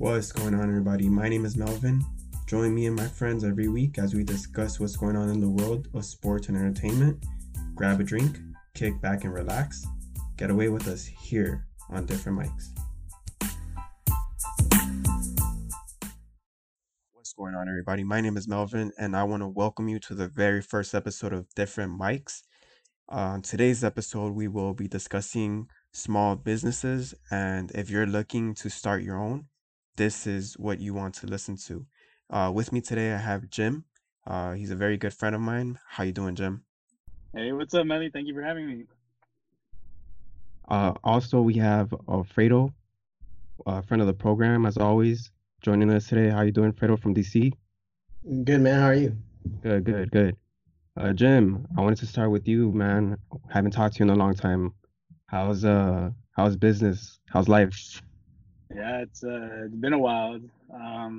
What's going on, everybody? My name is Melvin. Join me and my friends every week as we discuss what's going on in the world of sports and entertainment. Grab a drink, kick back and relax. Get away with us here on Different Mics. What's going on, everybody? My name is Melvin, and I want to welcome you to the very first episode of Different Mics. On today's episode, we will be discussing small businesses, and if you're looking to start your own, this is what you want to listen to. With me today, I have Jim. He's a very good friend of mine. How you doing, Jim? Hey, what's up, Melly? Thank you for having me. Also, we have Fredo, a friend of the program, as always, joining us today. How you doing, Fredo from DC? Good, man. How are you? Good. Jim, I wanted to start with you, man. Haven't talked to you in a long time. How's business? How's life? Yeah, it's been a while.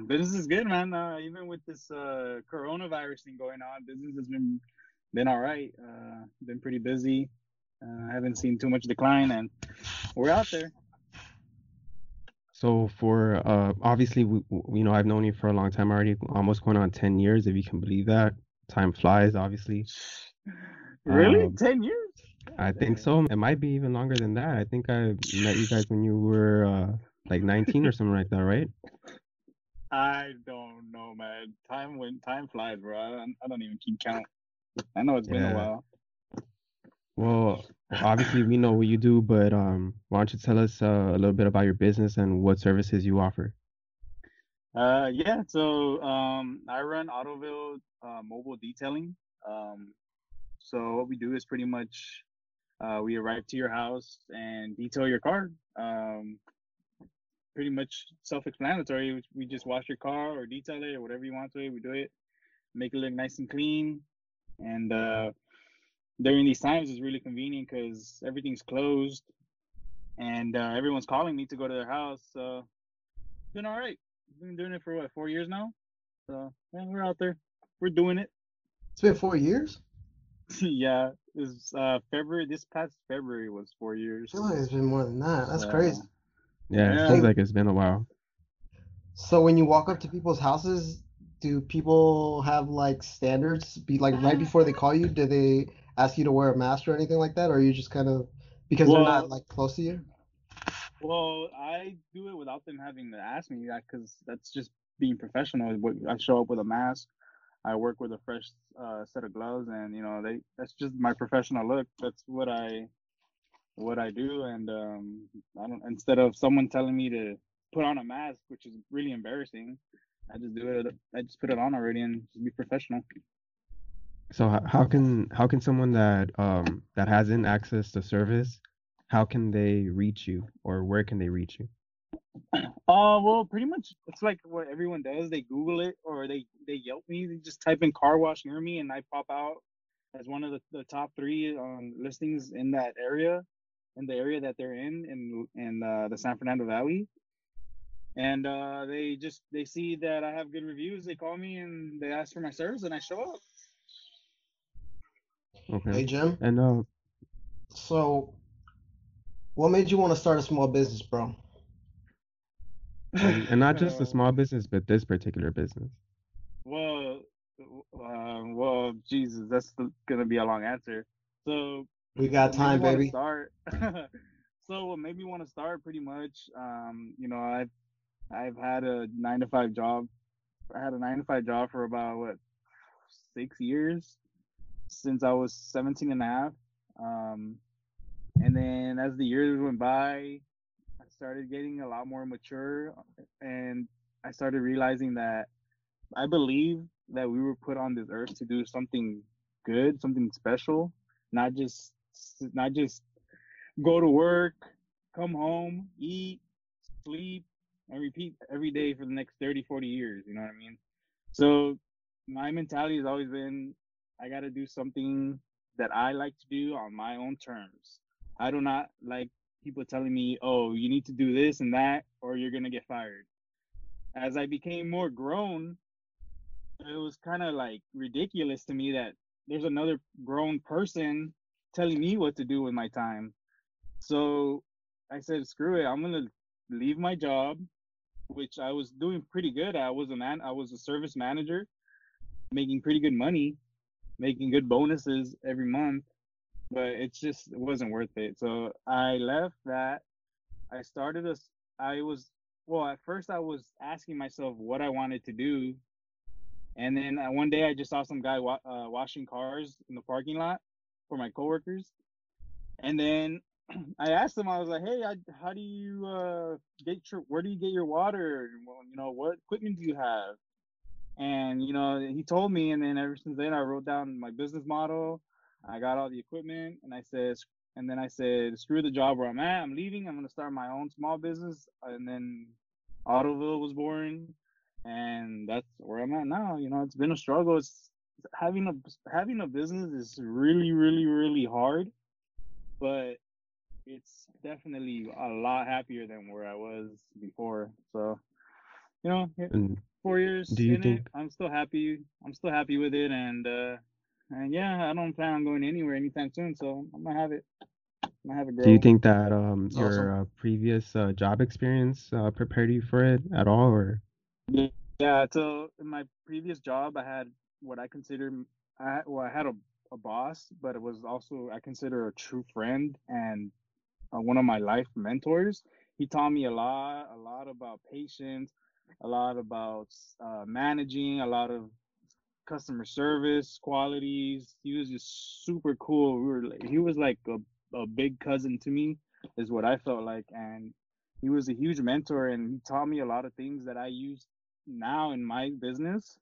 Business is good, man. Even with this coronavirus thing going on, business has been all right. Been pretty busy. Haven't seen too much decline, and we're out there. So for obviously, we I've known you for a long time already, almost going on 10 years, if you can believe that. Time flies, obviously. Really? 10 years? I think so. It might be even longer than that. I think I met you guys when you were like 19 or something like that, right? I don't know, man. Time flies, bro. I don't even keep count. I know it's been a while. Well, obviously we know what you do, but why don't you tell us a little bit about your business and what services you offer? So I run AutoVille mobile detailing. So what we do is pretty much we arrive to your house and detail your car. Pretty much self-explanatory. We just wash your car or detail it or whatever you want to. We do it, make it look nice and clean. And during these times, it's really convenient because everything's closed and everyone's calling me to go to their house. So it's been all right. I've been doing it for 4 years now. So yeah, we're out there. We're doing it. It's been 4 years? Yeah. It's February. This past February was 4 years. I feel like it's been more than that. That's crazy. Yeah, it seems like it's been a while. So when you walk up to people's houses, do people have like standards? Be like right before they call you, do they ask you to wear a mask or anything like that, or are you just kind of because they're not like close to you? Well, I do it without them having to ask me that because that's just being professional. I show up with a mask. I work with a fresh set of gloves, and that's just my professional look. That's what I do, and I don't. Instead of someone telling me to put on a mask, which is really embarrassing, I just do it. I just put it on already and just be professional. So how can someone that hasn't access to service, how can they reach you, or where can they reach you? Well, pretty much it's like what everyone does. They Google it or they Yelp me. They just type in car wash near me, and I pop out as one of the top three listings in that area. In the area that they're in the San Fernando Valley, and they see that I have good reviews. They call me and they ask for my service, and I show up. Okay. Hey, Jim. And so what made you want to start a small business, bro? And not just a small business, but this particular business. Well, Jesus, that's gonna be a long answer. So. We got time, baby. So what made me want to start, pretty much, I've had a 9-to-5 job. I had a 9-to-5 job for about 6 years, since I was 17 and a half. And then as the years went by, I started getting a lot more mature, and I started realizing that I believe that we were put on this earth to do something good, something special, not just go to work, come home, eat, sleep, and repeat every day for the next 30, 40 years. You know what I mean? So my mentality has always been, I got to do something that I like to do on my own terms. I do not like people telling me, oh, you need to do this and that, or you're going to get fired. As I became more grown, it was kind of like ridiculous to me that there's another grown person telling me what to do with my time. So I said, screw it. I'm going to leave my job. which I was doing pretty good. I was a service manager, making pretty good money, making good bonuses every month, but it wasn't worth it. So I left that. I started a, I was, well, at first I was asking myself what I wanted to do. And then one day I just saw some guy washing cars in the parking lot for my coworkers. And then I asked him, I was like, hey, how do you where do you get your water? You know, what equipment do you have? And, you know, he told me, and then ever since then I wrote down my business model. I got all the equipment, and I said, screw the job where I'm at. I'm leaving. I'm going to start my own small business. And then AutoVille was born, and that's where I'm at now. You know, it's been a struggle. It's having a business is really, really, really hard, but it's definitely a lot happier than where I was before. So, you know, 4 years I'm still happy. I'm still happy with it, and yeah, I don't plan on going anywhere anytime soon, so I'm gonna have it. I'm gonna have it grow. Do you think that your previous job experience prepared you for it at all, or? Yeah. So in my previous job, I had what I consider, I had a boss, but it was also I consider a true friend and one of my life mentors. He taught me a lot about patience, a lot about managing, a lot of customer service qualities. He was just super cool. He was like a big cousin to me, is what I felt like, and he was a huge mentor, and he taught me a lot of things that I use now in my business,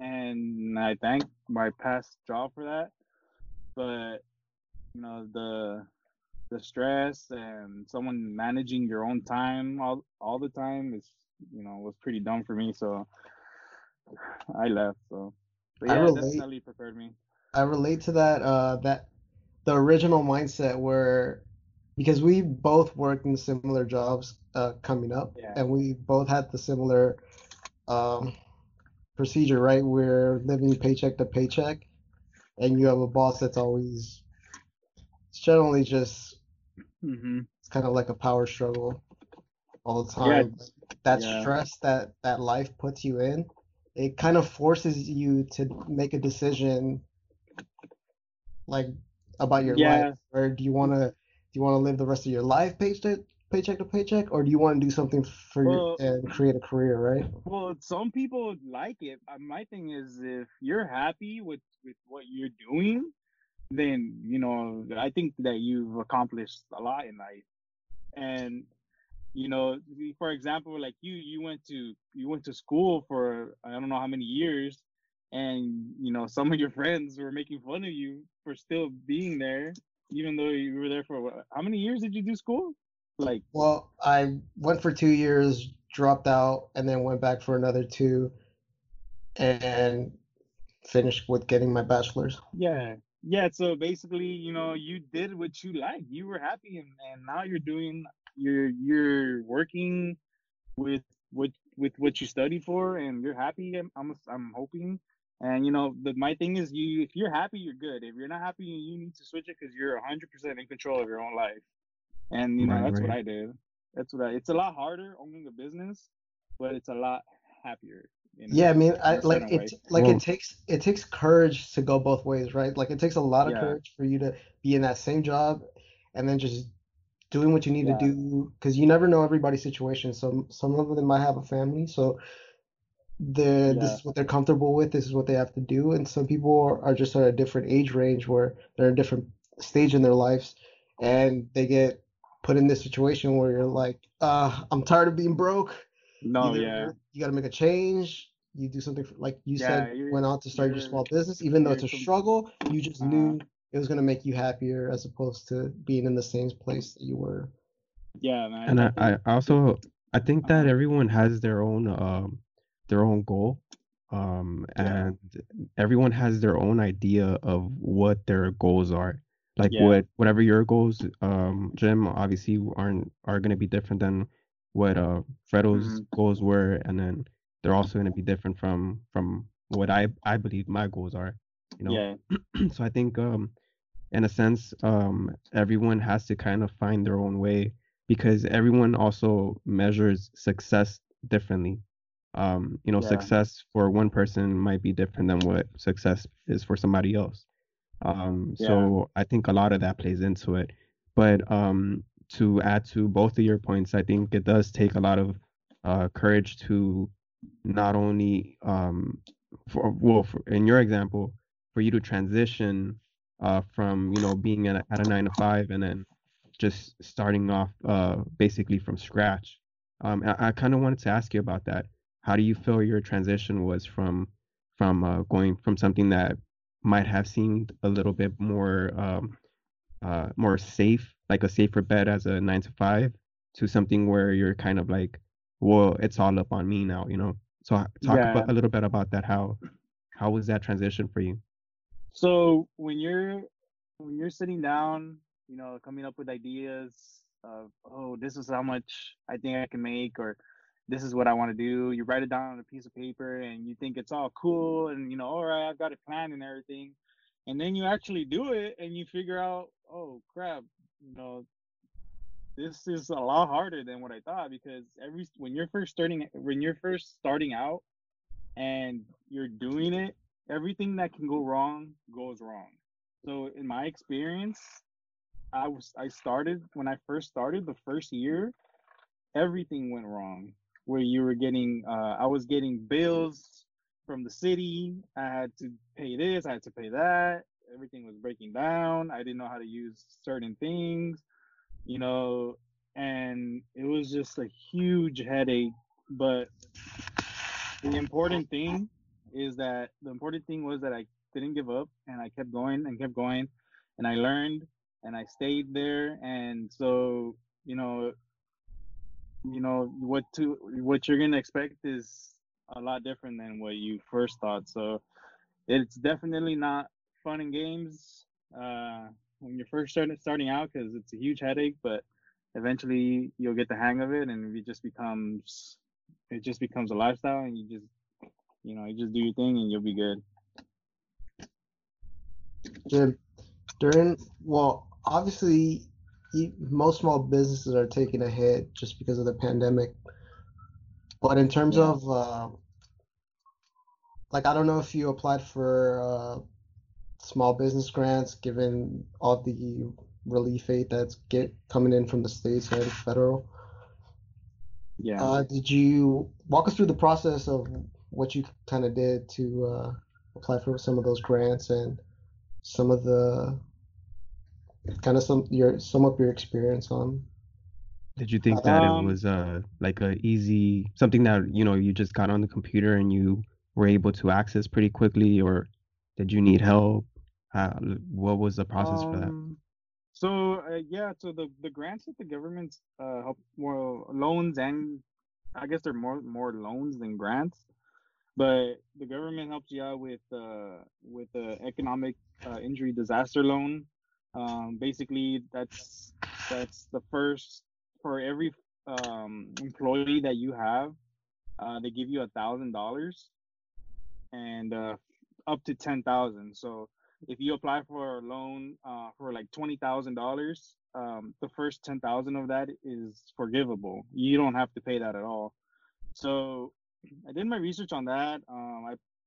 and I thank my past job for that. But you know, the stress and someone managing your own time all the time is, you know, was pretty dumb for me, so I left. So. But yeah, definitely prepared me. I relate to that, that the original mindset where, because we both worked in similar jobs coming up, yeah. And we both had the similar procedure, right? We're living paycheck to paycheck, and you have a boss that's always, it's generally just, it's kind of like a power struggle all the time. Yeah. That stress that life puts you in, it kind of forces you to make a decision, like about your life. Or do you want to live the rest of your life paycheck to paycheck, or do you want to do something for you and create a career, right? Well, some people like it. My thing is, if you're happy with what you're doing, then you know I think that you've accomplished a lot in life. And you know, for example, like you went to school for I don't know how many years, and you know some of your friends were making fun of you for still being there, even though you were there for how many years did you do school? Like, well, I went for 2 years, dropped out, and then went back for another 2, and finished with getting my bachelor's. Yeah. So basically, you know, you did what you liked. You were happy, and now you're doing. You're working with what you study for, and you're happy. I'm hoping, and you know, my thing is, if you're happy, you're good. If you're not happy, you need to switch it, because you're 100% in control of your own life. And you know, that's what I did. It's a lot harder owning a business, but it's a lot happier. You know? Yeah, I mean, it takes courage to go both ways, right? Like it takes a lot of courage for you to be in that same job, and then just doing what you need to do, because you never know everybody's situation. So some of them might have a family, so this is what they're comfortable with, this is what they have to do. And some people are just at a different age range where they're in a different stage in their lives, and they get put in this situation where you're like, I'm tired of being broke. No, you gotta make a change. You do something like you said, you went out to start your small business, even though it's a struggle, you just knew it was going to make you happier, as opposed to being in the same place that you were. Yeah, man. And I think that everyone has their own goal, and everyone has their own idea of what their goals are. Like whatever your goals, Jim, obviously are going to be different than what Fredo's goals were, and then they're also going to be different from what I believe my goals are. You know, so I think in a sense, everyone has to kind of find their own way, because everyone also measures success differently. Success for one person might be different than what success is for somebody else. So I think a lot of that plays into it. But to add to both of your points, I think it does take a lot of courage to not only in your example, for you to transition from, being at a 9-to-5 and then just starting off basically from scratch. I kind of wanted to ask you about that. How do you feel your transition was from going from something that might have seemed a little bit more more safe, like a safer bet as a 9-to-5, to something where you're kind of like, well, it's all up on me now, So talk a little bit about that. How was that transition for you? So when you're sitting down, coming up with ideas of, oh, this is how much I think I can make, or this is what I want to do. You write it down on a piece of paper and you think it's all cool and, all right, I've got it planned and everything. And then you actually do it and you figure out, oh, crap, this is a lot harder than what I thought, because when you're first starting out and you're doing it, everything that can go wrong goes wrong. So in my experience, when I first started the first year, everything went wrong. Where you were getting, I was getting bills from the city. I had to pay this, I had to pay that. Everything was breaking down. I didn't know how to use certain things, and it was just a huge headache. But the important thing was that I didn't give up, and I kept going, and I learned, and I stayed there. And so, what you're gonna expect is a lot different than what you first thought. So it's definitely not fun and games when you're first starting out, because it's a huge headache. But eventually you'll get the hang of it, and it just becomes a lifestyle, and you just you just do your thing, and you'll be good. Obviously, most small businesses are taking a hit just because of the pandemic. But in terms of, I don't know if you applied for small business grants, given all the relief aid that's coming in from the states and federal. Yeah. Did you walk us through the process of what you kind of did to apply for some of those grants and some of the sum up your experience on? Did you think that it was like a easy, something that you just got on the computer and you were able to access pretty quickly, or did you need help? What was the process for that? So the grants that the government's help, well, loans, and I guess they're more loans than grants, but the government helps you out with the economic injury disaster loan. Basically, that's the first, for every employee that you have, they give you $1,000 and up to $10,000. So if you apply for a loan for like $20,000, the first $10,000 of that is forgivable. You don't have to pay that at all. So I did my research on that.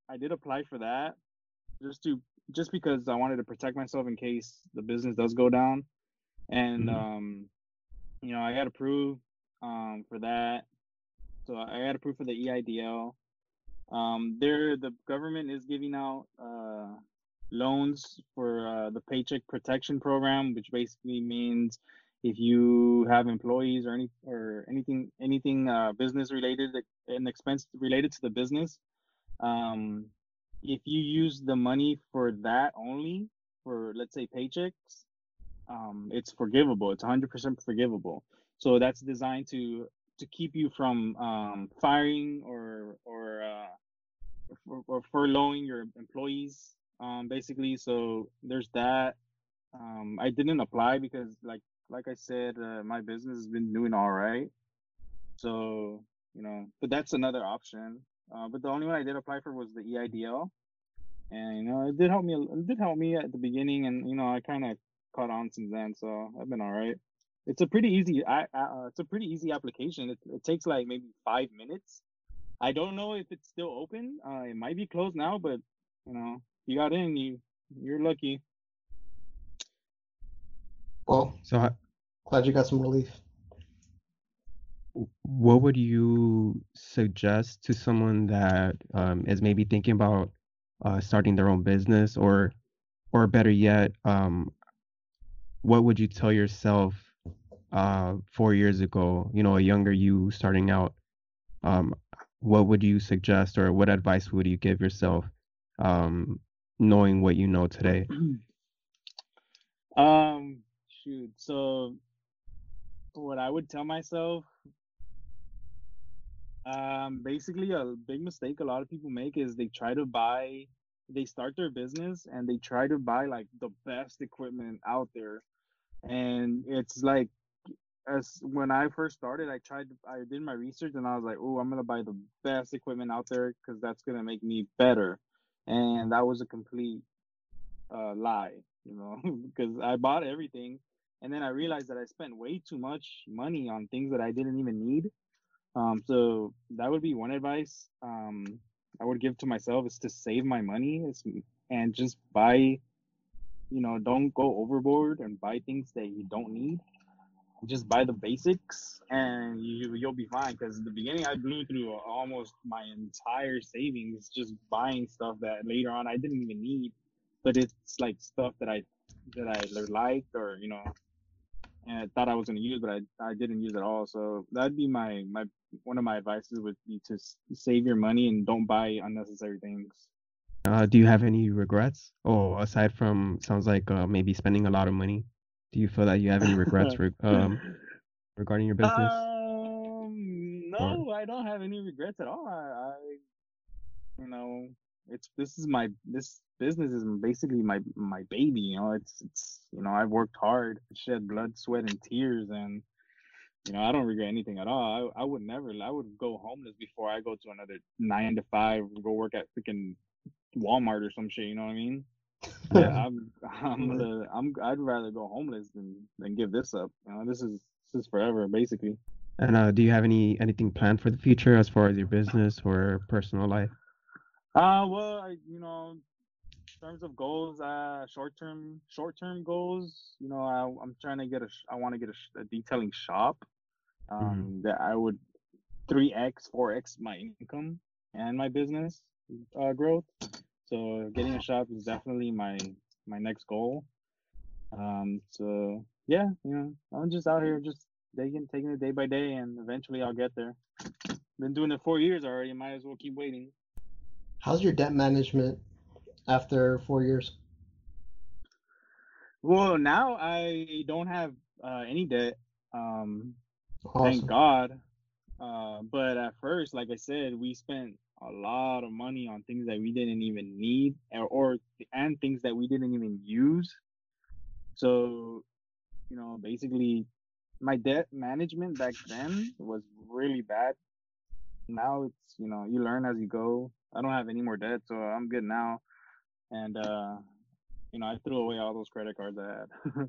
I did apply for that just because I wanted to protect myself in case the business does go down. And, I got approved for that. So I got approved for the EIDL. The government is giving out loans for the Paycheck Protection Program, which basically means if you have employees or anything business related and expense related to the business, if you use the money for that only, for let's say paychecks, it's forgivable. It's 100% forgivable. So that's designed to keep you from firing or furloughing your employees, basically. So there's that. I didn't apply because, like I said, my business has been doing all right. So but that's another option. But the only one I did apply for was the EIDL, and it did help me. It did help me at the beginning, and I kind of caught on since then, so I've been all right. It's a pretty easy application. It takes like maybe 5 minutes. I don't know if it's still open. It might be closed now, but you know, you got in. You're lucky. Well, glad you got some relief. What would you suggest to someone that is maybe thinking about starting their own business, or better yet, what would you tell yourself 4 years ago, you know, a younger you starting out? What would you suggest, or what advice would you give yourself knowing what you know today? Shoot. So what I would tell myself, basically a big mistake a lot of people make is they start their business and they try to buy like the best equipment out there. And it's like, when I first started, I did my research and I was like, oh, I'm going to buy the best equipment out there because that's going to make me better. And that was a complete lie, you know, because I bought everything. And then I realized that I spent way too much money on things that I didn't even need. So that would be one advice I would give to myself, is to save my money and just buy, you know, don't go overboard and buy things that you don't need. Just buy the basics and you'll be fine. Because in the beginning, I blew through almost my entire savings just buying stuff that later on I didn't even need. But it's like stuff that I liked, or, you know, and I thought I was going to use, but I didn't use at all. So that'd be my one of my advices would be to save your money and don't buy unnecessary things. Do you have any regrets? Oh, aside from sounds like maybe spending a lot of money, do you feel that you have any regrets regarding your business? No, I don't have any regrets at all. I you know, this business is basically my baby. You know, it's you know, I've worked hard, shed blood, sweat, and tears, and you know, I don't regret anything at all. I would go homeless before I go to another 9-to-5, go work at freaking Walmart or some shit. You know what I mean? Yeah, I'd rather go homeless than give this up. You know, this is forever basically. And do you have anything planned for the future as far as your business or personal life? Well, you know, in terms of goals, short-term goals, you know, I'm trying to I want to get a detailing shop, that I would 3x, 4x my income and my business growth. So getting a shop is definitely my next goal. So yeah, you know, I'm just out here just taking it day by day, and eventually I'll get there. Been doing it 4 years already, might as well keep waiting. How's your debt management after 4 years? Well, now I don't have any debt. Awesome. Thank God. But at first, like I said, we spent a lot of money on things that we didn't even need and things that we didn't even use. So, you know, basically my debt management back then was really bad. Now it's, you know, you learn as you go. I don't have any more debt, so I'm good now. And, you know, I threw away all those credit cards I had.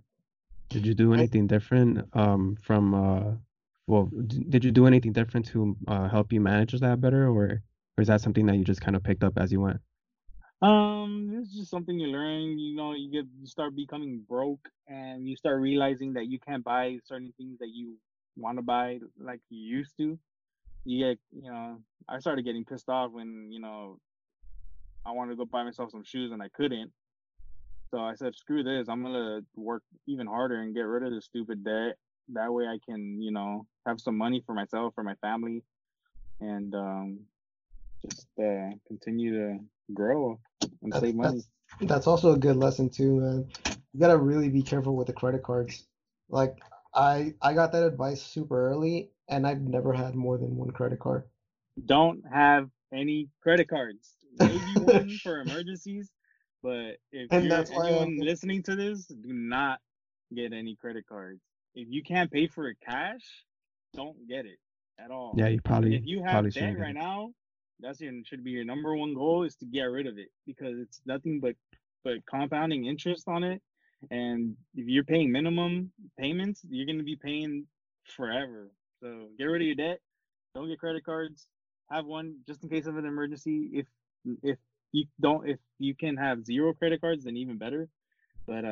Did you do anything different to help you manage that better? Or is that something that you just kind of picked up as you went? It's just something you learn. You know, you start becoming broke and you start realizing that you can't buy certain things that you want to buy like you used to. You know, I started getting pissed off when, you know, I wanted to go buy myself some shoes and I couldn't. So I said, screw this. I'm going to work even harder and get rid of this stupid debt. That way I can, you know, have some money for myself, for my family, and just continue to grow and save money. That's also a good lesson too, man. You got to really be careful with the credit cards. Like I got that advice super early, and I've never had more than one credit card. Don't have any credit cards. Maybe one for emergencies, but if anyone listening to this, do not get any credit cards. If you can't pay for it cash, don't get it at all. Yeah, if you have debt right now, that should be your number one goal, is to get rid of it, because it's nothing but compounding interest on it. And if you're paying minimum payments, you're going to be paying forever. So get rid of your debt. Don't get credit cards. Have one just in case of an emergency. If you can have zero credit cards, then even better. But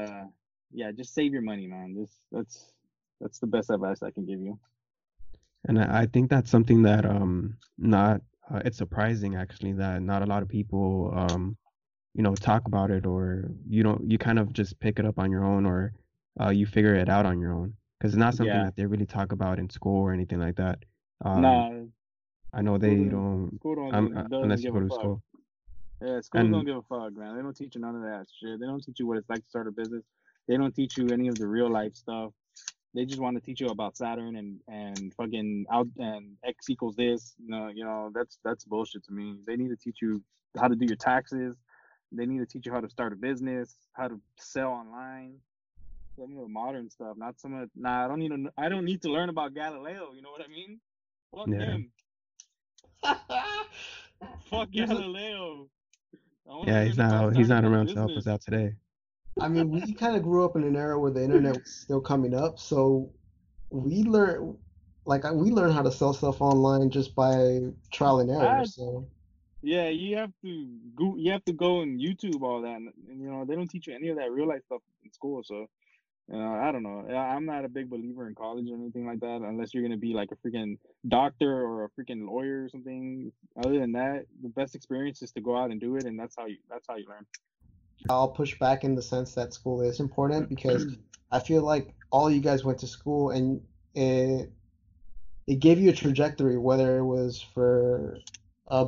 yeah, just save your money, man. That's the best advice I can give you. And I think that's something that it's surprising actually that not a lot of people talk about it, or you kind of just pick it up on your own, or you figure it out on your own, because it's not something that they really talk about in school or anything like that. No. I know they don't unless you go to school. Yeah, schools don't give a fuck, man. They don't teach you none of that shit. They don't teach you what it's like to start a business. They don't teach you any of the real life stuff. They just want to teach you about Saturn and fucking out and X equals this. You know that's bullshit to me. They need to teach you how to do your taxes. They need to teach you how to start a business, how to sell online, some of the modern stuff. Not so much. Nah, I don't need to learn about Galileo. You know what I mean? Fuck him. Fuck Galileo. Yeah, he's not around to help us out today. I mean, we kind of grew up in an era where the internet was still coming up, so we learned how to sell stuff online just by trial and error. So yeah, you have to go and YouTube all that, and they don't teach you any of that real life stuff in school. So I don't know. I'm not a big believer in college or anything like that, unless you're gonna be like a freaking doctor or a freaking lawyer or something. Other than that, the best experience is to go out and do it, and that's how you learn. I'll push back in the sense that school is important, because I feel like all you guys went to school and it gave you a trajectory, whether it was for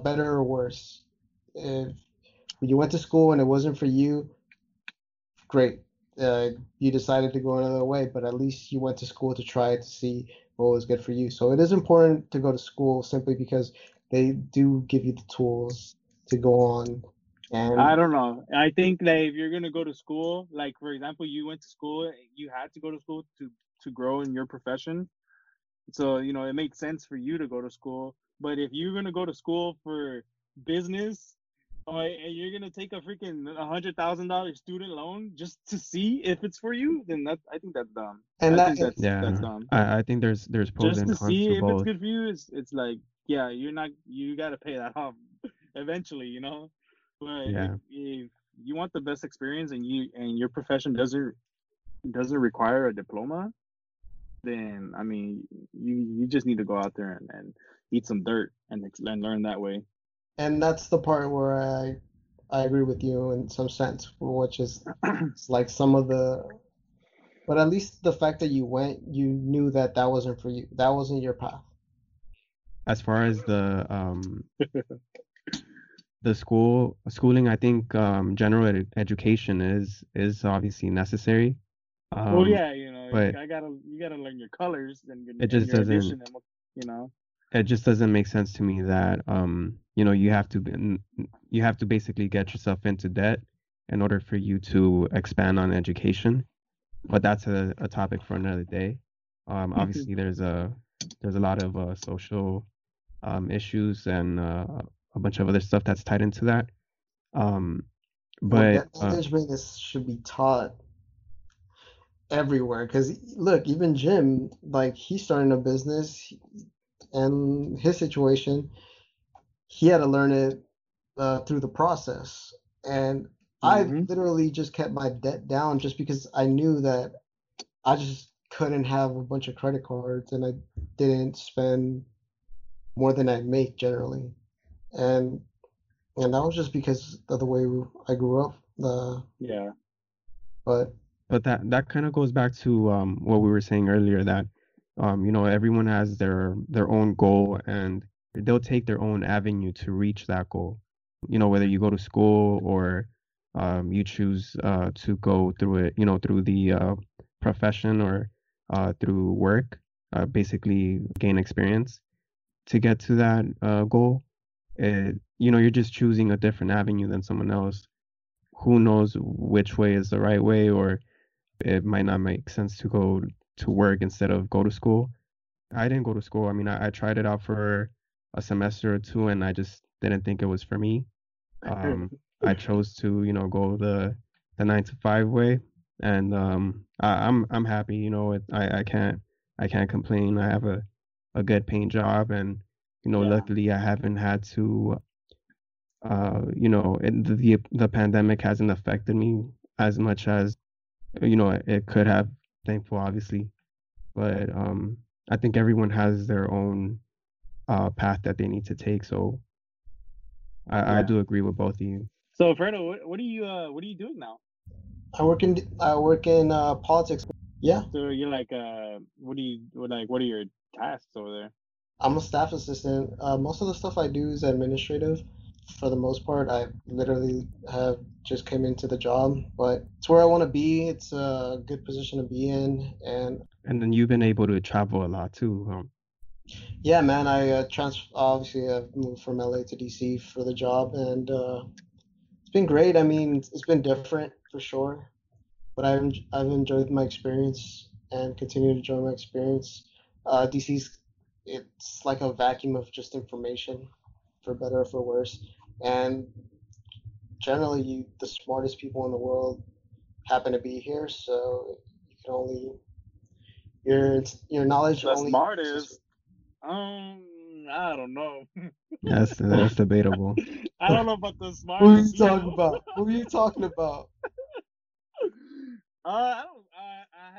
better or worse. If you went to school and it wasn't for you, great. You decided to go another way, but at least you went to school to try to see what was good for you. So it is important to go to school simply because they do give you the tools to go on. And I don't know. I think that if you're going to go to school, like, for example, you went to school, you had to go to school to grow in your profession. So, it makes sense for you to go to school. But if you're going to go to school for business, and you're going to take a freaking $100,000 student loan just to see if it's for you, then I think that's dumb. And that's dumb. I think there's pros and cons to both. Just to see if it's good for you, it's like, yeah, you got to pay that off eventually, But if you want the best experience and your profession doesn't require a diploma, then I mean you just need to go out there and eat some dirt and learn that way. And that's the part where I agree with you in some sense, which is but at least the fact that you went, you knew that wasn't for you, that wasn't your path. As far as the the schooling, I think general education is obviously necessary. But you gotta learn your colors and your addition. And it just doesn't make sense to me that you have to basically get yourself into debt in order for you to expand on education. But that's a topic for another day. Obviously, there's a lot of social issues and a bunch of other stuff that's tied into that. But management should be taught everywhere. Because look, even Jim, like, he's starting a business, and his situation, he had to learn it through the process. And I literally just kept my debt down just because I knew that I just couldn't have a bunch of credit cards, and I didn't spend more than I make generally. And that was just because of the way I grew up. But that kind of goes back to what we were saying earlier, that everyone has their own goal, and they'll take their own avenue to reach that goal. Whether you go to school or you choose to go through it, through the profession or through work, basically gain experience to get to that goal. You're just choosing a different avenue than someone else. Who knows which way is the right way, or it might not make sense to go to work instead of go to school. I didn't go to school. I mean, I tried it out for a semester or two, and I just didn't think it was for me. I chose to go the 9-to-5 way, And I'm happy, you know. I can't complain. I have a good paying job, and you know, luckily I haven't had to. You know, the pandemic hasn't affected me as much as, you know, it could have. Thankful, obviously, but I think everyone has their own path that they need to take. So I do agree with both of you. So Fernando, what are you doing now? I work in politics. Yeah. So you're like what are your tasks over there? I'm a staff assistant. Most of the stuff I do is administrative. For the most part, I literally have just came into the job, but it's where I want to be. It's a good position to be in. And then you've been able to travel a lot too, huh? Yeah, man. I've moved from LA to DC for the job, and it's been great. I mean, it's been different for sure, but I've enjoyed my experience and continue to enjoy my experience. DC's, it's like a vacuum of just information, for better or for worse, and generally the smartest people in the world happen to be here, so you can only your knowledge the only smartest. I don't know. That's debatable. I don't know about the smartest. Who are you talking about? I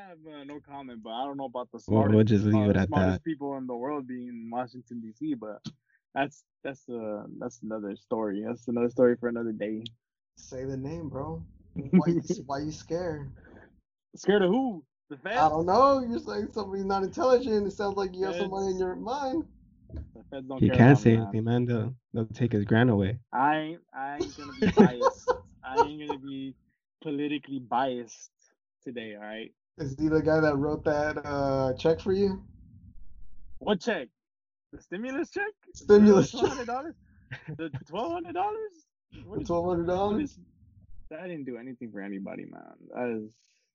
have no comment, but I don't know about the smartest. We'll just leave it at smartest that. People in the world being in Washington D.C., but. That's another story. That's another story for another day. Say the name, bro. Why you scared? Scared of who? The feds? I don't know. You're saying somebody's not intelligent. It sounds like you have somebody in your mind. The feds don't care. He can't say anything, man. They'll take his grant away. I ain't gonna be biased. I ain't gonna be politically biased today. All right. Is he the guy that wrote that check for you? What check? The stimulus check? $1,200? The $1,200? $1,200? That didn't do anything for anybody, man.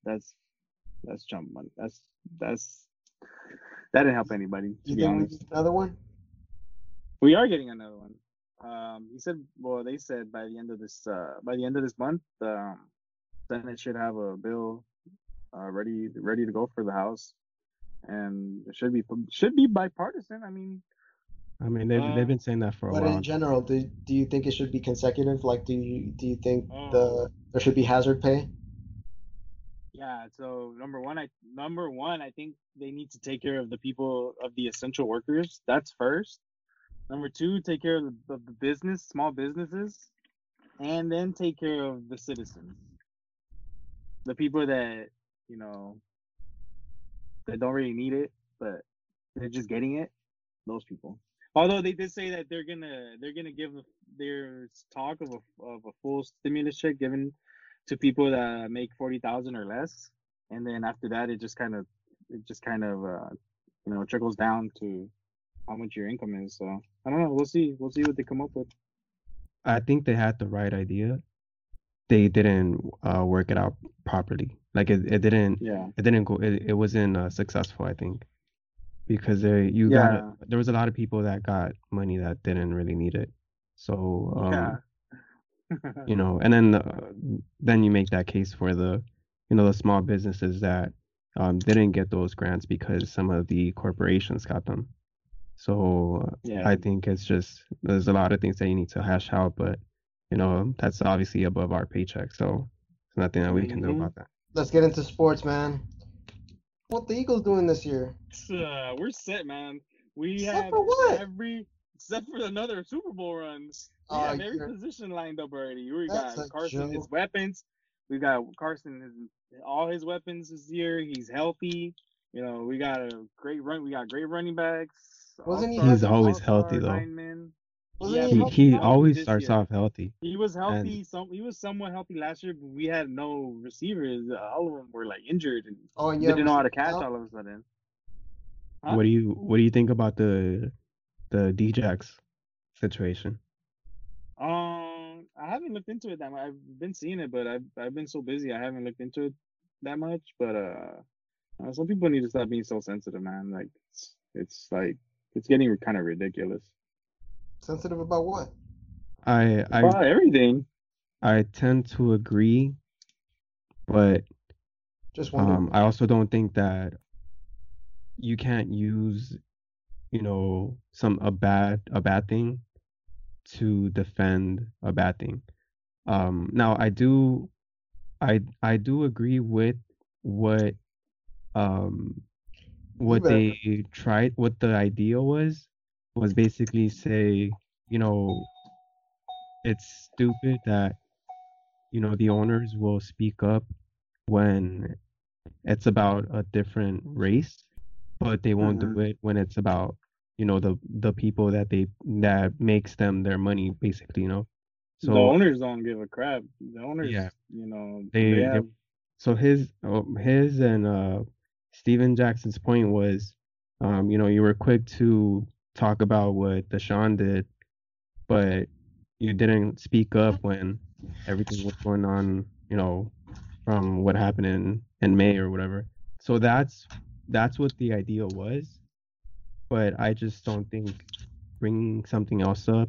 That's Trump money. That didn't help anybody. Do you think we get another one? We are getting another one. They said by the end of this month, Senate should have a bill ready to go for the House. And it should be bipartisan. I mean they've been saying that for a while. But in general, do you think it should be consecutive? Like, do you think there should be hazard pay? Yeah. So number one, I think they need to take care of the people, of the essential workers. That's first. Number two, take care of the business, small businesses, and then take care of the citizens, the people that you know. They don't really need it, but they're just getting it. Those people. Although they did say that they're gonna give their talk of a full stimulus check given to people that make 40,000 or less, and then after that it just kind of you know, trickles down to how much your income is. So I don't know. We'll see what they come up with. I think they had the right idea. They didn't work it out properly. Like it wasn't successful, I think, because there was a lot of people that got money that didn't really need it. So, you know, and then you make that case for the, you know, the small businesses that didn't get those grants because some of the corporations got them. So I think it's just, there's a lot of things that you need to hash out, but you know, that's obviously above our paycheck. So there's nothing that we can do about that. Let's get into sports, man. What the Eagles doing this year? We're set, man. Except for another Super Bowl run. Yeah, every position lined up already. We got Carson, his weapons. We got Carson, all his weapons this year. He's healthy. You know, we got a great run. We got great running backs. He's always healthy though. Linemen. Yeah, he always starts off healthy. He was healthy. He was somewhat healthy last year, but we had no receivers. All of them were like injured, and they didn't know how to catch all of a sudden. Huh? What do you think about the D-Jax situation? I haven't looked into it that much. I've been seeing it, but I've been so busy I haven't looked into it that much. But some people need to stop being so sensitive, man. Like it's getting kind of ridiculous. Sensitive about what? About everything. I tend to agree, but Just wondering. I also don't think that you can't use, you know, a bad thing to defend a bad thing. Now I do agree with what they tried, what the idea was basically say, you know, it's stupid that, you know, the owners will speak up when it's about a different race, but they won't do it when it's about, you know, the people that makes them their money, basically, you know. So the owners don't give a crap. The owners, you know, they have... So his and Steven Jackson's point was, you know, you were quick to talk about what Deshaun did, but you didn't speak up when everything was going on, you know, from what happened in May or whatever. So that's what the idea was, but I just don't think bringing something else up,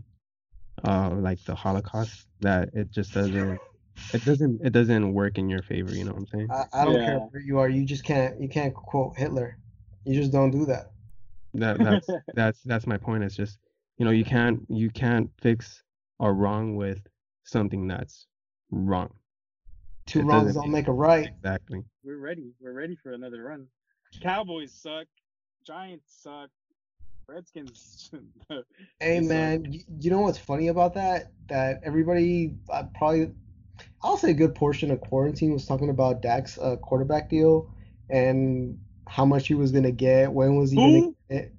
like the Holocaust, that it just doesn't. It doesn't work in your favor, you know what I'm saying? I don't care where you are. You just can't quote Hitler. You just don't do that. That's my point. It's just, you know, you can't fix a wrong with something that's wrong. Two wrongs don't make a right. Exactly. We're ready for another run. Cowboys suck. Giants suck. Redskins. Hey man, you know what's funny about that? That everybody I'll say a good portion of quarantine was talking about Dak's quarterback deal and how much he was gonna get. When was he gonna get it?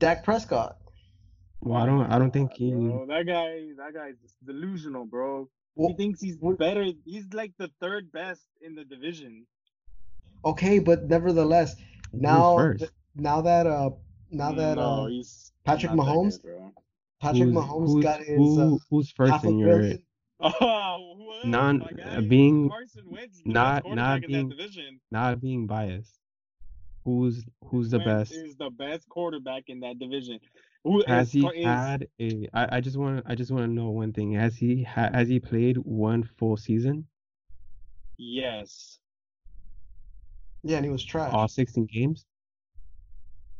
Dak Prescott. Well, I don't think he. Bro, that guy's delusional, bro. Well, he thinks he's better. He's like the third best in the division. Okay, but nevertheless, Patrick Mahomes. Got his. Who's first in your? Oh, what? Not being biased. Who's the best? Is the best quarterback in that division? I just want to know one thing. Has he played one full season? Yes. Yeah, and he was trash. All 16 games.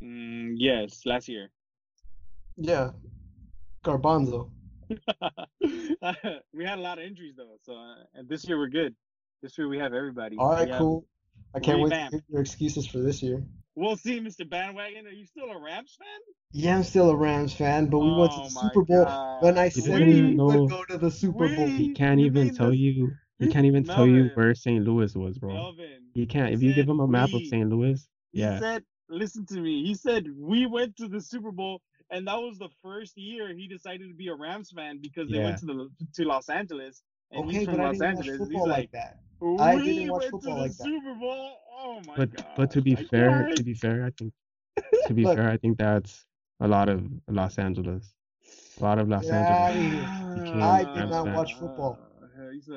Yes, last year. Yeah, Garbanzo. We had a lot of injuries though, so and this year we're good. This year we have everybody. All right, cool. I can't wait to hear your excuses for this year. We'll see, Mr. Bandwagon. Are you still a Rams fan? Yeah, I'm still a Rams fan, but we went to the Super Bowl. God. When I said we would go to the Super Bowl, he can't even tell you where St. Louis was, bro. Melvin, he can't. If you give him a map of St. Louis, he said, listen to me. He said we went to the Super Bowl. And that was the first year he decided to be a Rams fan because they went to Los Angeles. And okay, he's from Los Angeles. He's like that. I didn't watch football like that. Super Bowl. Oh my god. But to be fair, I think that's a lot of Los Angeles. A lot of Los Angeles. I did not watch football.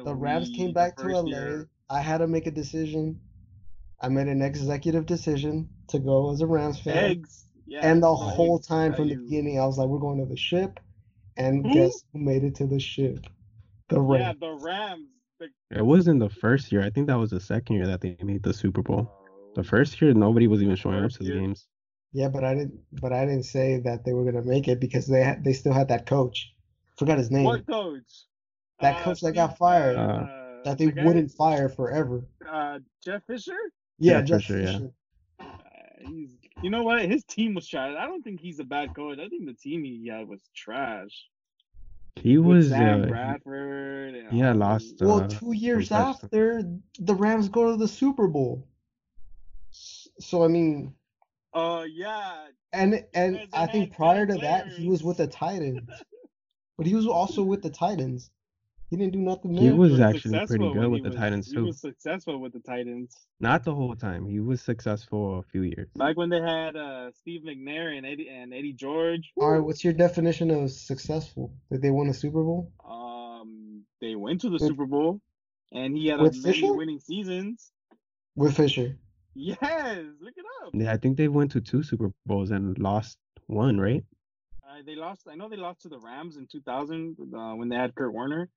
The Rams came back to LA. Year. I had to make a decision. I made an executive decision to go as a Rams fan. Yeah, and the whole time from the beginning, I was like, we're going to the ship. And guess who made it to the ship? The Rams. Yeah, the Rams. It wasn't the first year. I think that was the second year that they made the Super Bowl. The first year, nobody was even showing up to the games. Yeah, but I didn't say that they were going to make it because they still had that coach. Forgot his name. What coach? That coach that got fired. That they wouldn't fire forever. Jeff Fisher? Yeah, Jeff Fisher. Yeah. You know what? His team was trash. I don't think he's a bad coach. I think the team he had was trash. He was Sam Bradford. Yeah, lost. Well, 2 years after the Rams go to the Super Bowl. So I mean. Yeah. And I think prior to that he was with the Titans, but he was also with the Titans. He didn't do nothing new. He was actually pretty good with the Titans, too. He was successful with the Titans. Not the whole time. He was successful a few years. Like when they had Steve McNair and Eddie George. All right, what's your definition of successful? Did they win a Super Bowl? They went to the Super Bowl, and he had many winning seasons. With Fisher? Yes, look it up. Yeah, I think they went to 2 Super Bowls and lost one, right? They lost. I know they lost to the Rams in 2000 when they had Kurt Warner.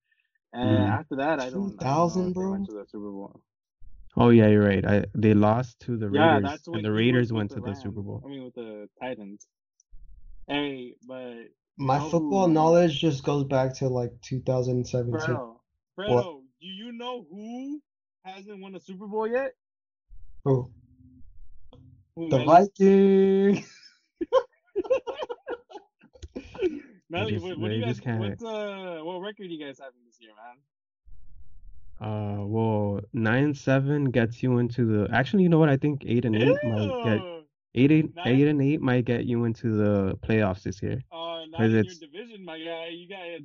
And after that, I don't know. 2000, bro. Oh yeah, you're right. They lost to the Raiders, that's when and the Raiders went to the Super Bowl. I mean, with the Titans. Hey, but my football knowledge just goes back to like 2017. Fredo, do you know who hasn't won a Super Bowl yet? Who? The Vikings. Melly, what do you guys? What record do you guys have this year, man? 9-7 gets you into the. Actually, you know what? I think 8-8 might get 8-8 might get you into the playoffs this year. Not in your division, my guy.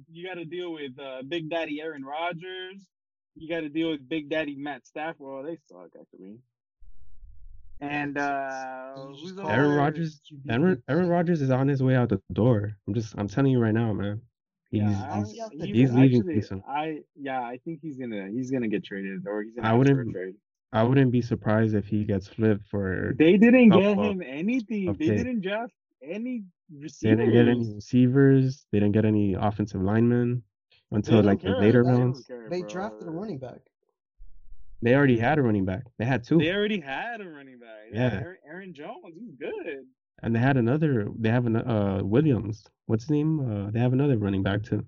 You got to deal with Big Daddy Aaron Rodgers. You got to deal with Big Daddy Matt Stafford. Well, they suck actually. And who's Aaron Rodgers is on his way out the door. I'm telling you right now, man. He's leaving. I think he's gonna get traded, or he's gonna trade. I wouldn't be surprised if he gets flipped for. They didn't get him anything. They didn't draft any receivers. They didn't get any receivers. They didn't get any offensive linemen until like the later rounds. They drafted a running back. They already had a running back. They had two. They already had a running back. Yeah, Aaron Jones, he's good. And they had another. They have Williams. What's his name? They have another running back too.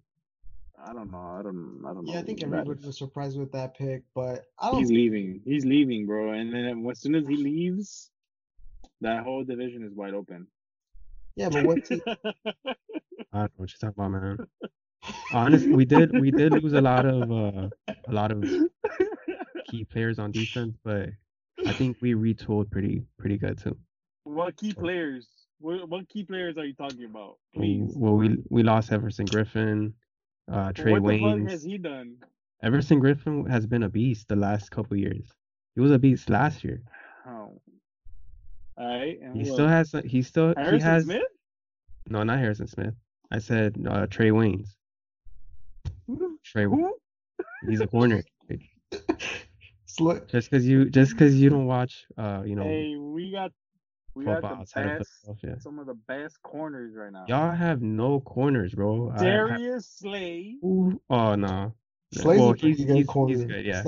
I don't know. I don't know. Yeah, I think everybody was surprised with that pick, but leaving. He's leaving, bro. And then as soon as he leaves, that whole division is wide open. Yeah, but what's he? I don't know what you're talking about, man. Honestly, we did lose a lot of key players on defense, but I think we retooled pretty good too. What key players? What key players are you talking about? Please. Well, we lost Everson Griffin, Trey Waynes. What the fuck has he done? Everson Griffin has been a beast the last couple years. He was a beast last year. Oh. All right. And Harrison Smith? No, not Harrison Smith. I said Trey Waynes. Trey. Who? He's a corner. Just because you don't watch, Hey, we got the best, some of the best corners right now. Y'all have no corners, bro. Darius Slay. No. Slay's a pretty good corner. He's good, yeah.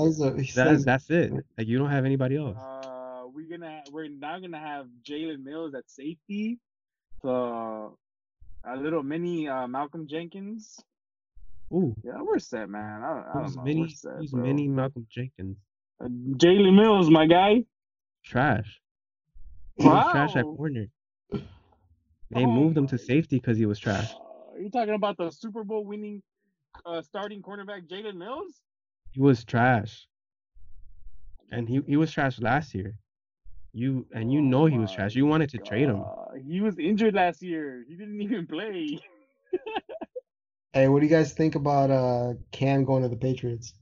That's it. Like, you don't have anybody else. We're now gonna have Jalen Mills at safety. So a little mini Malcolm Jenkins. Ooh. Yeah, we're set, man. I don't know. He's mini Malcolm Jenkins. Jalen Mills, my guy. Trash. Wow. Trash at corner. They moved him to safety because he was trash. You're talking about the Super Bowl winning starting cornerback Jalen Mills? He was trash. And he was trash last year. He was trash. You wanted to trade him. He was injured last year. He didn't even play. Hey, what do you guys think about Cam going to the Patriots?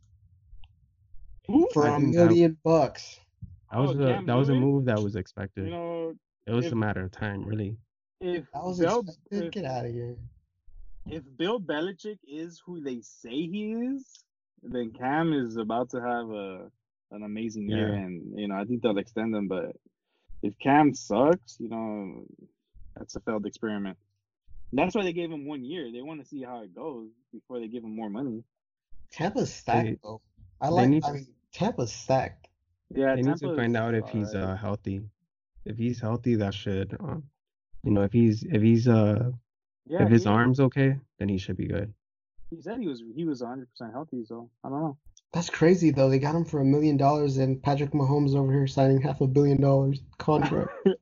Ooh, for $1 million? That was a move that was expected. You know, it was a matter of time, really. Get out of here. If Bill Belichick is who they say he is, then Cam is about to have an amazing year, and I think they'll extend him. But if Cam sucks, that's a failed experiment. That's why they gave him 1 year. They want to see how it goes before they give him more money. Tampa's stacked, though. Tampa's stacked. Yeah, they need to find out if he's healthy. If he's healthy, that should, if his arm's okay, then he should be good. He said he was 100% healthy, so I don't know. That's crazy though. They got him for $1 million, and Patrick Mahomes over here signing $500 million contract. Patrick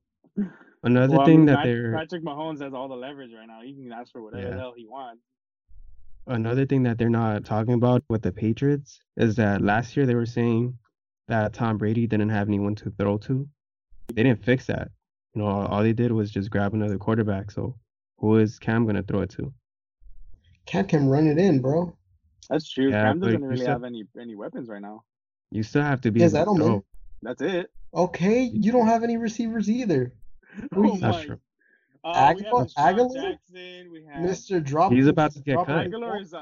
Mahomes has all the leverage right now. He can ask for whatever the hell he wants. Another thing that they're not talking about with the Patriots is that last year they were saying that Tom Brady didn't have anyone to throw to. They didn't fix that. All they did was just grab another quarterback. So who is Cam going to throw it to? Cam can run it in, bro. That's true. Yeah, Cam doesn't really have any weapons right now. You still have to be able to throw. That's it. Okay, you don't have any receivers either. That's true. Aguilar? Mr. Drop. He's about to get cut. Aguilar is,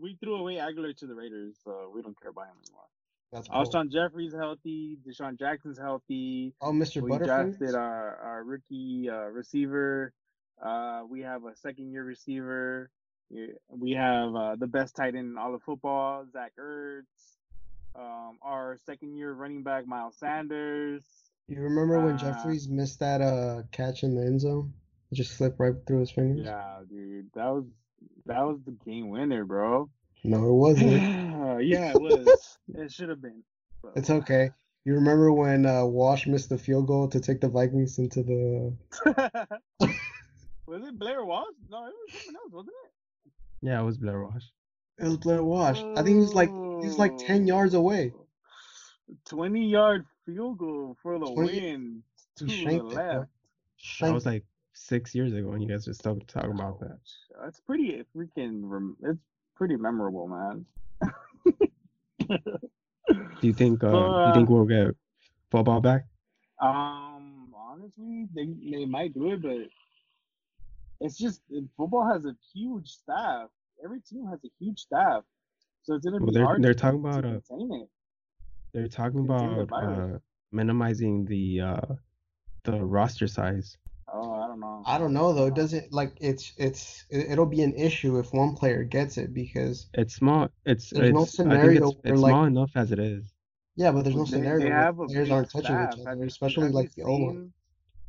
we threw away Aguilar to the Raiders, so we don't care about him anymore. That's cool. Alshon Jeffrey's healthy. Deshaun Jackson's healthy. Oh, Mr. We drafted our rookie receiver. We have a second-year receiver. We have the best tight end in all of football, Zach Ertz. Our second year running back, Miles Sanders. You remember when Jeffries missed that catch in the end zone? It just slipped right through his fingers. Yeah, dude. That was the game winner, bro. No, it wasn't. Yeah, it was. It should have been. Bro. It's okay. You remember when Walsh missed the field goal to take the Vikings into the... Was it Blair Walsh? No, it was someone else, wasn't it? Yeah, it was Blair Walsh. It was Blair Walsh. Oh. I think he was like 10 yards away. 20-yard field goal for the win. That was like 6 years ago, and you guys are still talking about that. That's pretty freaking... It's pretty memorable, man. Do you think we'll get football back? Honestly, they might do it, but it's just football has a huge staff. Every team has a huge staff, so it's gonna be hard. They're talking about contain it. They're talking about minimizing the roster size. Oh, I don't know. I don't know though. It'll be an issue if one player gets it because it's small. It's small enough as it is. Yeah, but there's no scenario where players aren't touching each other, especially like the old one.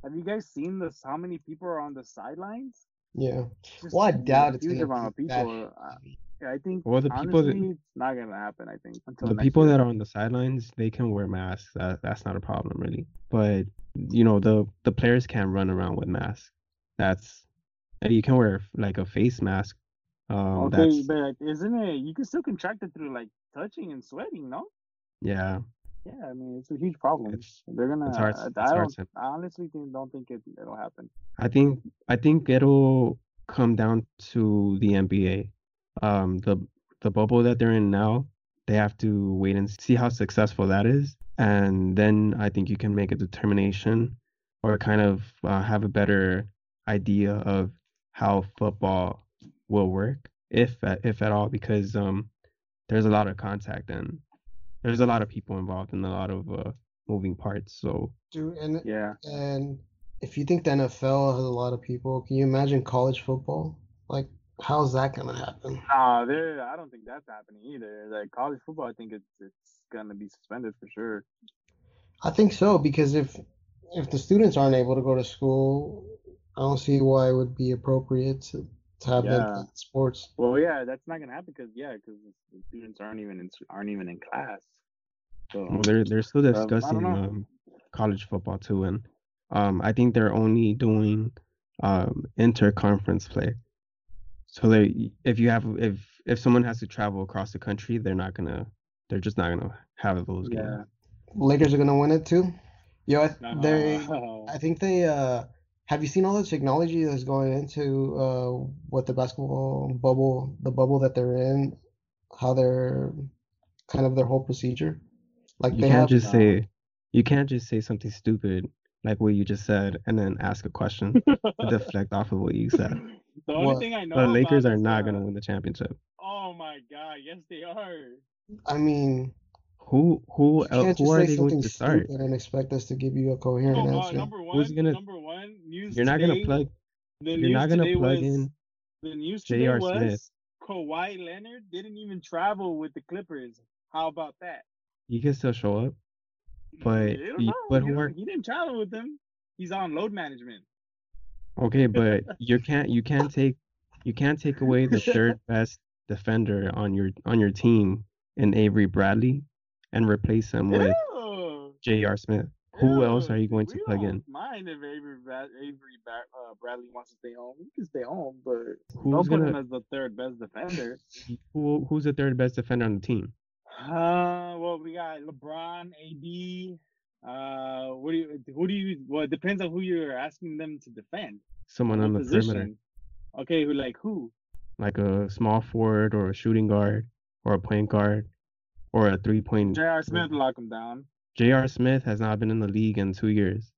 Have you guys seen this? How many people are on the sidelines? Yeah. Just I doubt it's going to be that. I think it's not going to happen, I think. The people that are on the sidelines, they can wear masks. That's not a problem, really. But, you know, the players can't run around with masks. You can wear, like, a face mask. But isn't it, you can still contract it through, like, touching and sweating, no? Yeah. Yeah, I mean, it's a huge problem. I honestly don't think it'll happen. I think it'll come down to the NBA. The bubble that they're in now, they have to wait and see how successful that is, and then I think you can make a determination or kind of have a better idea of how football will work, if at all, because there's a lot of contact and there's a lot of people involved and a lot of moving parts. So, dude, and if you think the NFL has a lot of people, can you imagine college football? Like, how's that gonna happen? I don't think that's happening either. Like college football, I think it's gonna be suspended for sure. I think so, because if the students aren't able to go to school, I don't see why it would be appropriate to have them play sports. Well, yeah, that's not gonna happen because the students aren't even in class. So they're still discussing college football too, and I think they're only doing interconference play. So if someone has to travel across the country, they're just not gonna have those games. Lakers are gonna win it too. I think they have you seen all the technology that's going into what the basketball bubble, the bubble that they're in, how they're kind of their whole procedure? Like you can't just say something stupid like what you just said and then ask a question to deflect off of what you said. The only thing I know the Lakers are not going to win the championship. Oh my God! Yes, they are. I mean, who are they going to start? And expect us to give you a coherent answer. Number one news. You're not going to plug. You're not going to plug in. The news today was Kawhi Leonard didn't even travel with the Clippers. How about that? He can still show up, but he didn't travel with them. He's on load management. Okay, but you can't take away the third best defender on your team in Avery Bradley and replace him with J.R. Smith. Who else are you going to plug in? Mind if Avery Bradley wants to stay home, he can stay home. But who's him as the third best defender? Who's the third best defender on the team? Well, we got LeBron, AD. It depends on who you're asking them to defend. Someone on the perimeter. Okay, who? Like a small forward or a shooting guard or a point guard or a 3-point. J.R. Smith will lock him down. J.R. Smith has not been in the league in 2 years.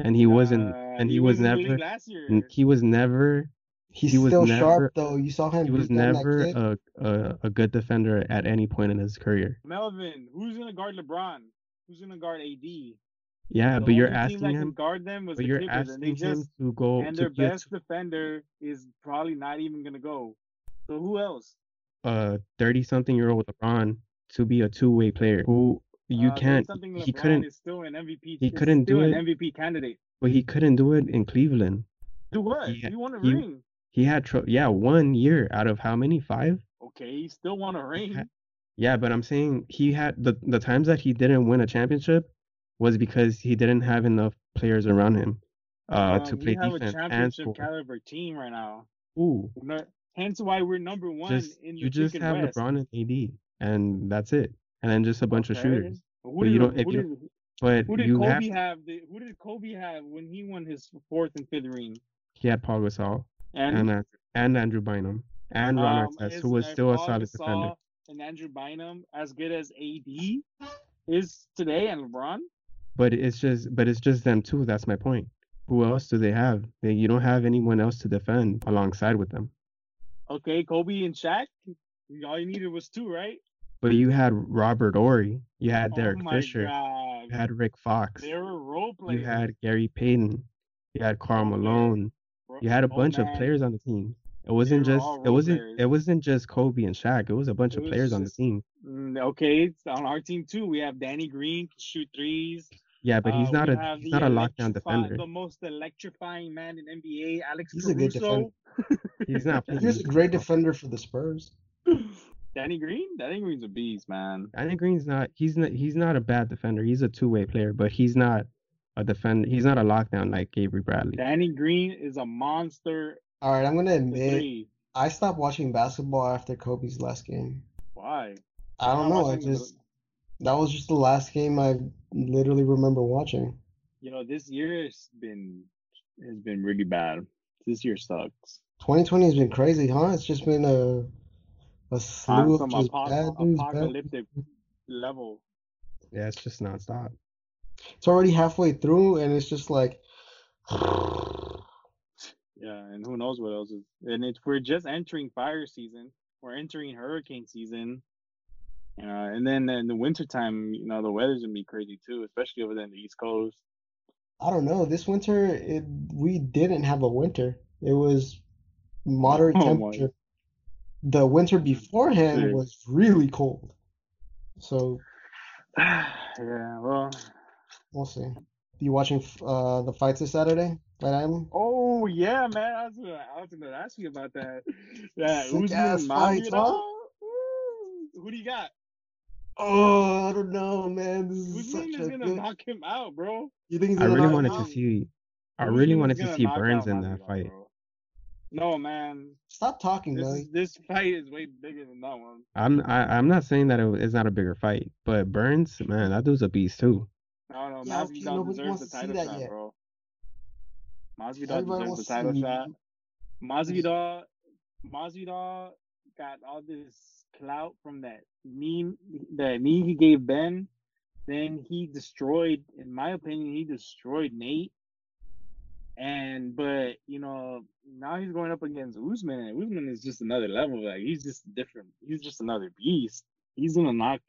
And he wasn't and he was never in the league last year. He was never He's he was still never, sharp though. You saw him. He was never a good defender at any point in his career. Melvin, who's gonna guard LeBron? Who's gonna guard AD? Yeah, but you're asking him. Guard them was but the you're Clippers, asking and him to go. And to their best defender is probably not even gonna go. So who else? 30-something-year-old LeBron to be a two-way player who you can't. He couldn't. Is still an MVP. He couldn't do it. An MVP candidate. But he couldn't do it in Cleveland. Do what? He won a ring. He had 1 year out of how many? 5. Okay, he still won a ring. Yeah, but I'm saying he had the times that he didn't win a championship was because he didn't have enough players around him to play defense. We have a championship caliber team right now. Ooh. Hence why we're number one in the freaking West. You just have LeBron and AD, and that's it. And then just a bunch of shooters. But you don't. Who did Kobe have when he won his 4th and 5th ring? He had Paul Gasol and Andrew Bynum and Ron Artest, who was still a solid defender. And Andrew Bynum, as good as AD is today, and LeBron. But it's just them two. That's my point. Who else do they have? You don't have anyone else to defend alongside with them. Okay, Kobe and Shaq. All you needed was 2, right? But you had Robert Ory. You had Derek Fisher. God. You had Rick Fox. They were role players. You had Gary Payton. You had Karl Malone. You had a bunch of players on the team. It wasn't just Kobe and Shaq. It was a bunch of players on the team. Okay, it's on our team too. We have Danny Green shoot threes. Yeah, but he's not a lockdown defender. The most electrifying man in NBA, Alex Caruso. He's a good defender. He's not. He's a great defender for the Spurs. Danny Green? Danny Green's a beast, man. Danny Green's not. He's not a bad defender. He's a two-way player, but he's not a defender. He's not a lockdown like Avery Bradley. Danny Green is a monster. All right, I'm going to admit, I stopped watching basketball after Kobe's last game. Why? I don't know. That was just the last game I literally remember watching. You know, this year has been really bad. This year sucks. 2020 has been crazy, huh? It's just been a slew of just bad news, apocalyptic level. Yeah, it's just nonstop. It's already halfway through, and it's just like... Yeah, and who knows what else is. And we're just entering fire season. We're entering hurricane season. And then in the wintertime, you know, the weather's going to be crazy too, especially over there in the East Coast. I don't know. This winter, we didn't have a winter. It was moderate temperature. The winter beforehand was really cold. So, yeah, well. We'll see. You watching the fights this Saturday? Oh yeah, man! I was gonna ask you about that. Yeah, who's ass fights, huh? Who do you got? Oh, I don't know, man. Who's gonna knock him out, bro? You think he's gonna I really wanted to see Burns in that fight. Bro. No, man. Stop talking, man. This fight is way bigger than that one. I'm not saying that it's not a bigger fight, but Burns, man, that dude's a beast too. No, yeah, Masvidal deserves the title shot, bro. Masvidal deserves the title shot. Masvidal got all this clout from that meme he gave Ben. Then he destroyed, in my opinion, Nate. But you know, now he's going up against Usman, and Usman is just another level. Like he's just different. He's just another beast. He's gonna knock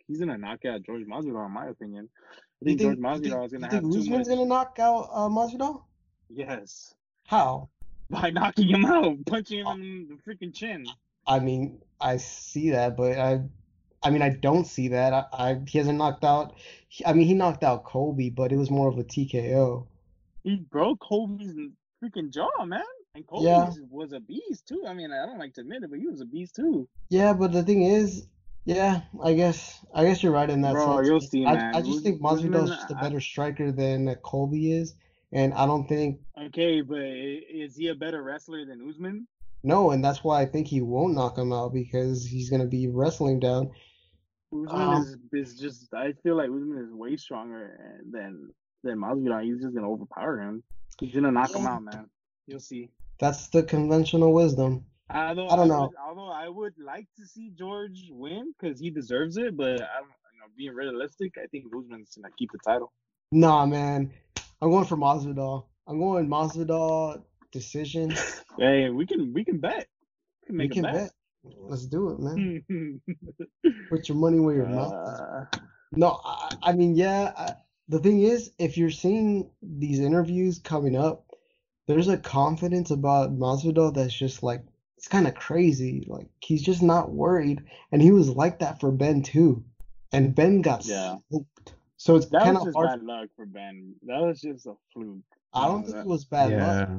out George Masvidal, in my opinion. I think George Masvidal is gonna have too much. You think Usman's gonna knock out Masvidal? Yes. How? By knocking him out, punching him in the freaking chin. I mean, I see that, but I don't see that. He hasn't knocked out. He knocked out Kobe, but it was more of a TKO. He broke Kobe's freaking jaw, man. And Kobe was a beast too. I mean, I don't like to admit it, but he was a beast too. Yeah, but the thing is. Yeah, I guess you're right in that sense. You'll see, man. I just think Masvidal is just a better striker than Colby is, and I don't think... Okay, but is he a better wrestler than Usman? No, and that's why I think he won't knock him out, because he's going to be wrestling down. Usman is just... I feel like Usman is way stronger than Masvidal. He's just going to overpower him. He's going to knock him out, man. You'll see. That's the conventional wisdom. Although I would like to see George win because he deserves it, but being realistic, I think Usman's gonna keep the title. Nah, man, I'm going for Masvidal. I'm going Masvidal decision. Hey, we can bet. We can bet. Let's do it, man. Put your money where your mouth is. No, the thing is, if you're seeing these interviews coming up, there's a confidence about Masvidal that's just like. It's kind of crazy. Like, he's just not worried. And he was like that for Ben, too. And Ben got scooped. So it's kind of hard. That was just bad luck for Ben. That was just a fluke. I don't think it was bad luck.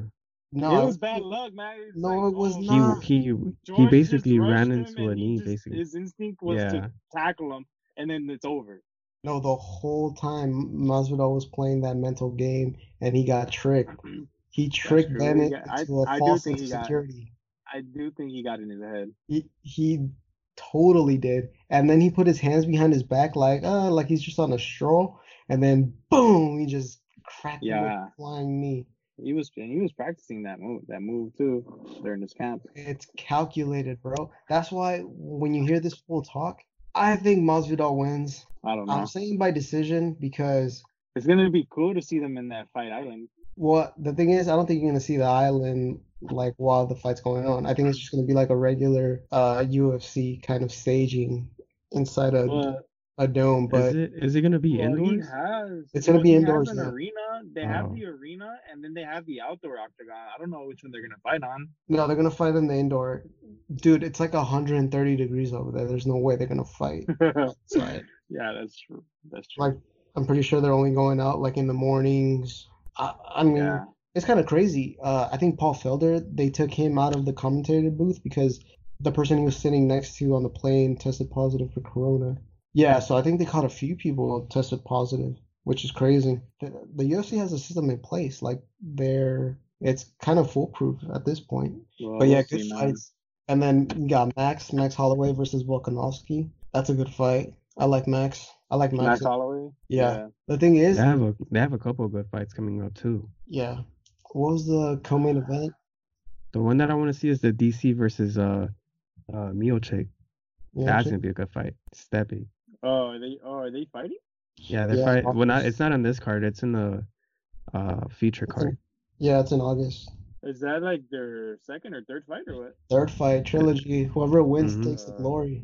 No, it was bad luck, man. It was not. He basically ran into a knee. Basically, his instinct was to tackle him, and then it's over. No, the whole time Masvidal was playing that mental game, and he got tricked. He tricked Ben into a false insecurity. I do think he got in his head. He totally did. And then he put his hands behind his back like he's just on a stroll. And then, boom, he just cracked him with a flying knee. He was practicing that move too during his camp. It's calculated, bro. That's why when you hear this full talk, I think Masvidal wins. I don't know. I'm saying by decision because it's going to be cool to see them in that Fight Island. Well, the thing is, I don't think you're going to see the island like while the fight's going on. I think it's just going to be like a regular UFC kind of staging inside a dome. But is it going to be indoors? It's going to be indoors. An arena. They have the arena, and then they have the outdoor octagon. I don't know which one they're going to fight on. No, they're going to fight in the indoor. Dude, it's like 130 degrees over there. There's no way they're going to fight outside. Yeah, that's true. Like, I'm pretty sure they're only going out like in the mornings. I mean, it's kind of crazy. I think Paul Felder, they took him out of the commentator booth because the person he was sitting next to on the plane tested positive for corona. Yeah, so I think they caught a few people tested positive, which is crazy. The UFC has a system in place. Like, it's kind of foolproof at this point. Well, but yeah, good fights. And then you got Max Holloway versus Volkanovski. That's a good fight. I like Max. Max Holloway. Yeah. The thing is, they have a couple of good fights coming up too. Yeah. What was the co-main event? The one that I want to see is the DC versus Miocic. That's gonna be a good fight. Steppy. Oh, are they fighting? Yeah, they're fighting. Well, it's not on this card. It's in the feature card. It's in August. Is that like their second or third fight or what? Third fight trilogy. Whoever wins takes the glory.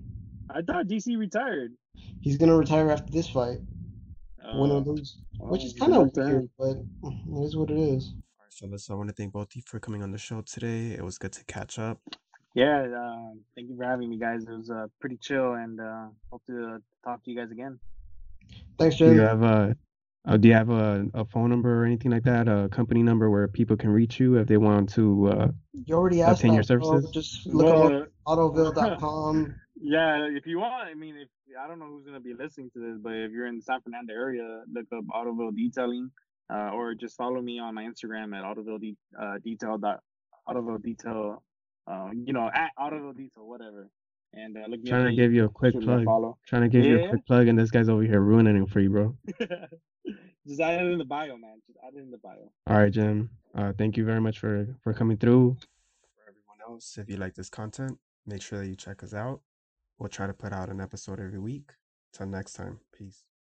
I thought DC retired. He's going to retire after this fight. Win or lose. Which is kind of weird, but it is what it is. All right, fellas, so I want to thank both of you for coming on the show today. It was good to catch up. Yeah, thank you for having me, guys. It was pretty chill, and hope to talk to you guys again. Thanks, Jay. Do you have a phone number or anything like that? A company number where people can reach you if they want to obtain your services? Bro, just look up AutoVille.com. Yeah, if you want, I mean, I don't know who's going to be listening to this, but if you're in the San Fernando area, look up AutoVille Detailing, or just follow me on my Instagram at AutoVille Detail, at AutoVille Detail, whatever. And look me up. Trying to give you a quick plug. And this guy's over here ruining it for you, bro. Just add it in the bio, man. All right, Jim. Thank you very much for coming through. For everyone else, if you like this content, make sure that you check us out. We'll try to put out an episode every week. Till next time. Peace.